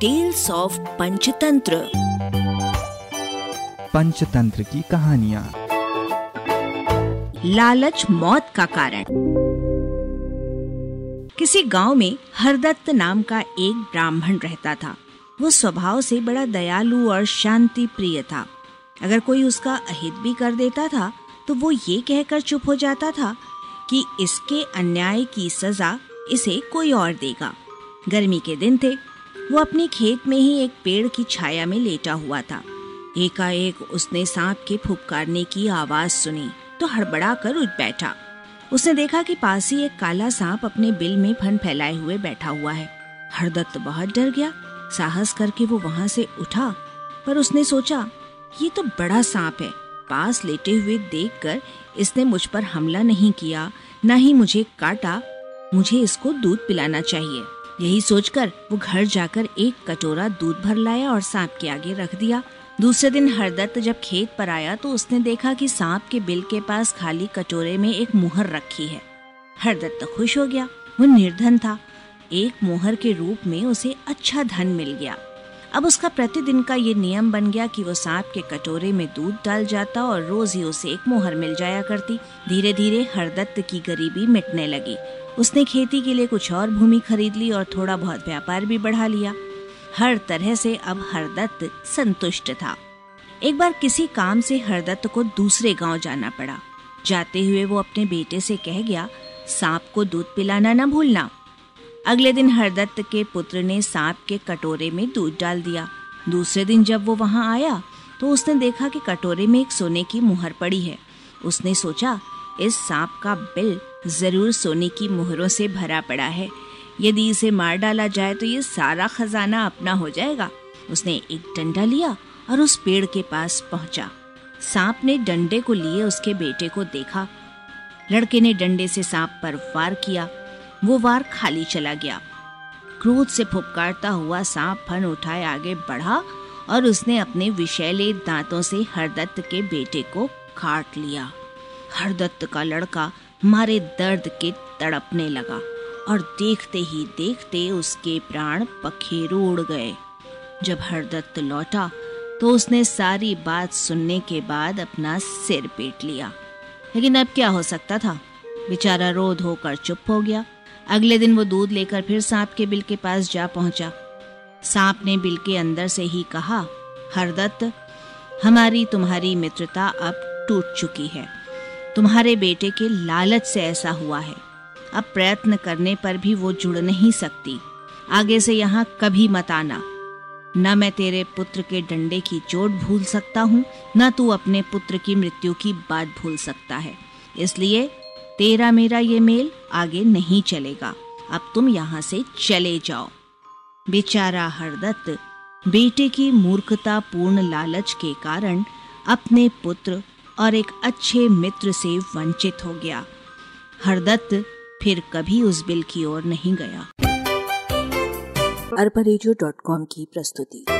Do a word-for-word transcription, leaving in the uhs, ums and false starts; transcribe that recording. Tales of Panchatantra, Panchatantra की कहानियाँ। लालच मौत का कारण। किसी गांव में हरदत्त नाम का एक ब्राह्मण रहता था। वो स्वभाव से बड़ा दयालु और शांति प्रिय था। अगर कोई उसका अहित भी कर देता था तो वो ये कहकर चुप हो जाता था कि इसके अन्याय की सजा इसे कोई और देगा। गर्मी के दिन थे। वो अपने खेत में ही एक पेड़ की छाया में लेटा हुआ था। एकाएक उसने सांप के फुफकारने की आवाज सुनी तो हड़बड़ा कर उठ बैठा। उसने देखा कि पास ही एक काला सांप अपने बिल में फन फैलाए हुए बैठा हुआ है। हरदत्त बहुत डर गया। साहस करके वो वहाँ से उठा, पर उसने सोचा ये तो बड़ा सांप है। पास लेटे हुए देखकर इसने मुझ पर हमला नहीं किया, ना ही मुझे काटा। मुझे इसको दूध पिलाना चाहिए। यही सोचकर वो घर जाकर एक कटोरा दूध भर लाया और सांप के आगे रख दिया। दूसरे दिन हरदत्त जब खेत पर आया तो उसने देखा कि सांप के बिल के पास खाली कटोरे में एक मोहर रखी है। हरदत्त खुश हो गया। वो निर्धन था। एक मोहर के रूप में उसे अच्छा धन मिल गया। अब उसका प्रतिदिन का ये नियम बन गया कि वो सांप के कटोरे में दूध डाल जाता और रोज ही उसे एक मोहर मिल जाया करती। धीरे धीरे हरदत्त की गरीबी मिटने लगी। उसने खेती के लिए कुछ और भूमि खरीद ली और थोड़ा बहुत व्यापार भी बढ़ा लिया। हर तरह से अब हरदत्त संतुष्ट था। एक बार किसी काम से हरदत्त को दूसरे गाँव जाना पड़ा। जाते हुए वो अपने बेटे से कह गया, सांप को दूध पिलाना न भूलना। अगले दिन हरदत्त के पुत्र ने सांप के कटोरे में दूध डाल दिया। दूसरे दिन जब वो वहां आया तो उसने देखा कि कटोरे में एक सोने की मुहर पड़ी है। उसने सोचा इस सांप का बिल जरूर सोने की मुहरों से भरा पड़ा है। यदि इसे मार डाला जाए तो ये सारा खजाना अपना हो जाएगा। उसने एक डंडा लिया और उस पेड़ के पास पहुंचा। सांप ने डंडे को लिए उसके बेटे को देखा। लड़के ने डंडे से सांप पर वार किया। वो वार खाली चला गया। क्रोध से फुफकारता हुआ सांप फन उठाए आगे बढ़ा और उसने अपने विषैले दांतों से हरदत्त के बेटे को काट लिया। हरदत्त का लड़का मारे दर्द के तड़पने लगा और देखते ही देखते उसके प्राण पखेरु उड़ गए। जब हरदत्त लौटा तो उसने सारी बात सुनने के बाद अपना सिर पीट लिया, लेकिन अब क्या हो सकता था। बेचारा रो धो कर चुप हो गया। अगले दिन वो दूध लेकर फिर सांप के बिल के पास जा पहुंचा। सांप ने बिल के अंदर से ही कहा, हरदत्त, हमारी तुम्हारी मित्रता अब टूट चुकी है। तुम्हारे बेटे के लालच से ऐसा हुआ है। अब प्रयत्न करने पर भी वो जुड़ नहीं सकती। आगे से यहाँ कभी मत आना। न मैं तेरे पुत्र के डंडे की चोट भूल सकता हूँ, न तू अपने पुत्र की मृत्यु की बात भूल सकता है। इसलिए तेरा मेरा ये मेल आगे नहीं चलेगा। अब तुम यहाँ से चले जाओ। बेचारा हरदत्त बेटे की मूर्खता पूर्ण लालच के कारण अपने पुत्र और एक अच्छे मित्र से वंचित हो गया। हरदत्त फिर कभी उस बिल की ओर नहीं गया। अर्पा रेडियो डॉट कॉम की प्रस्तुति।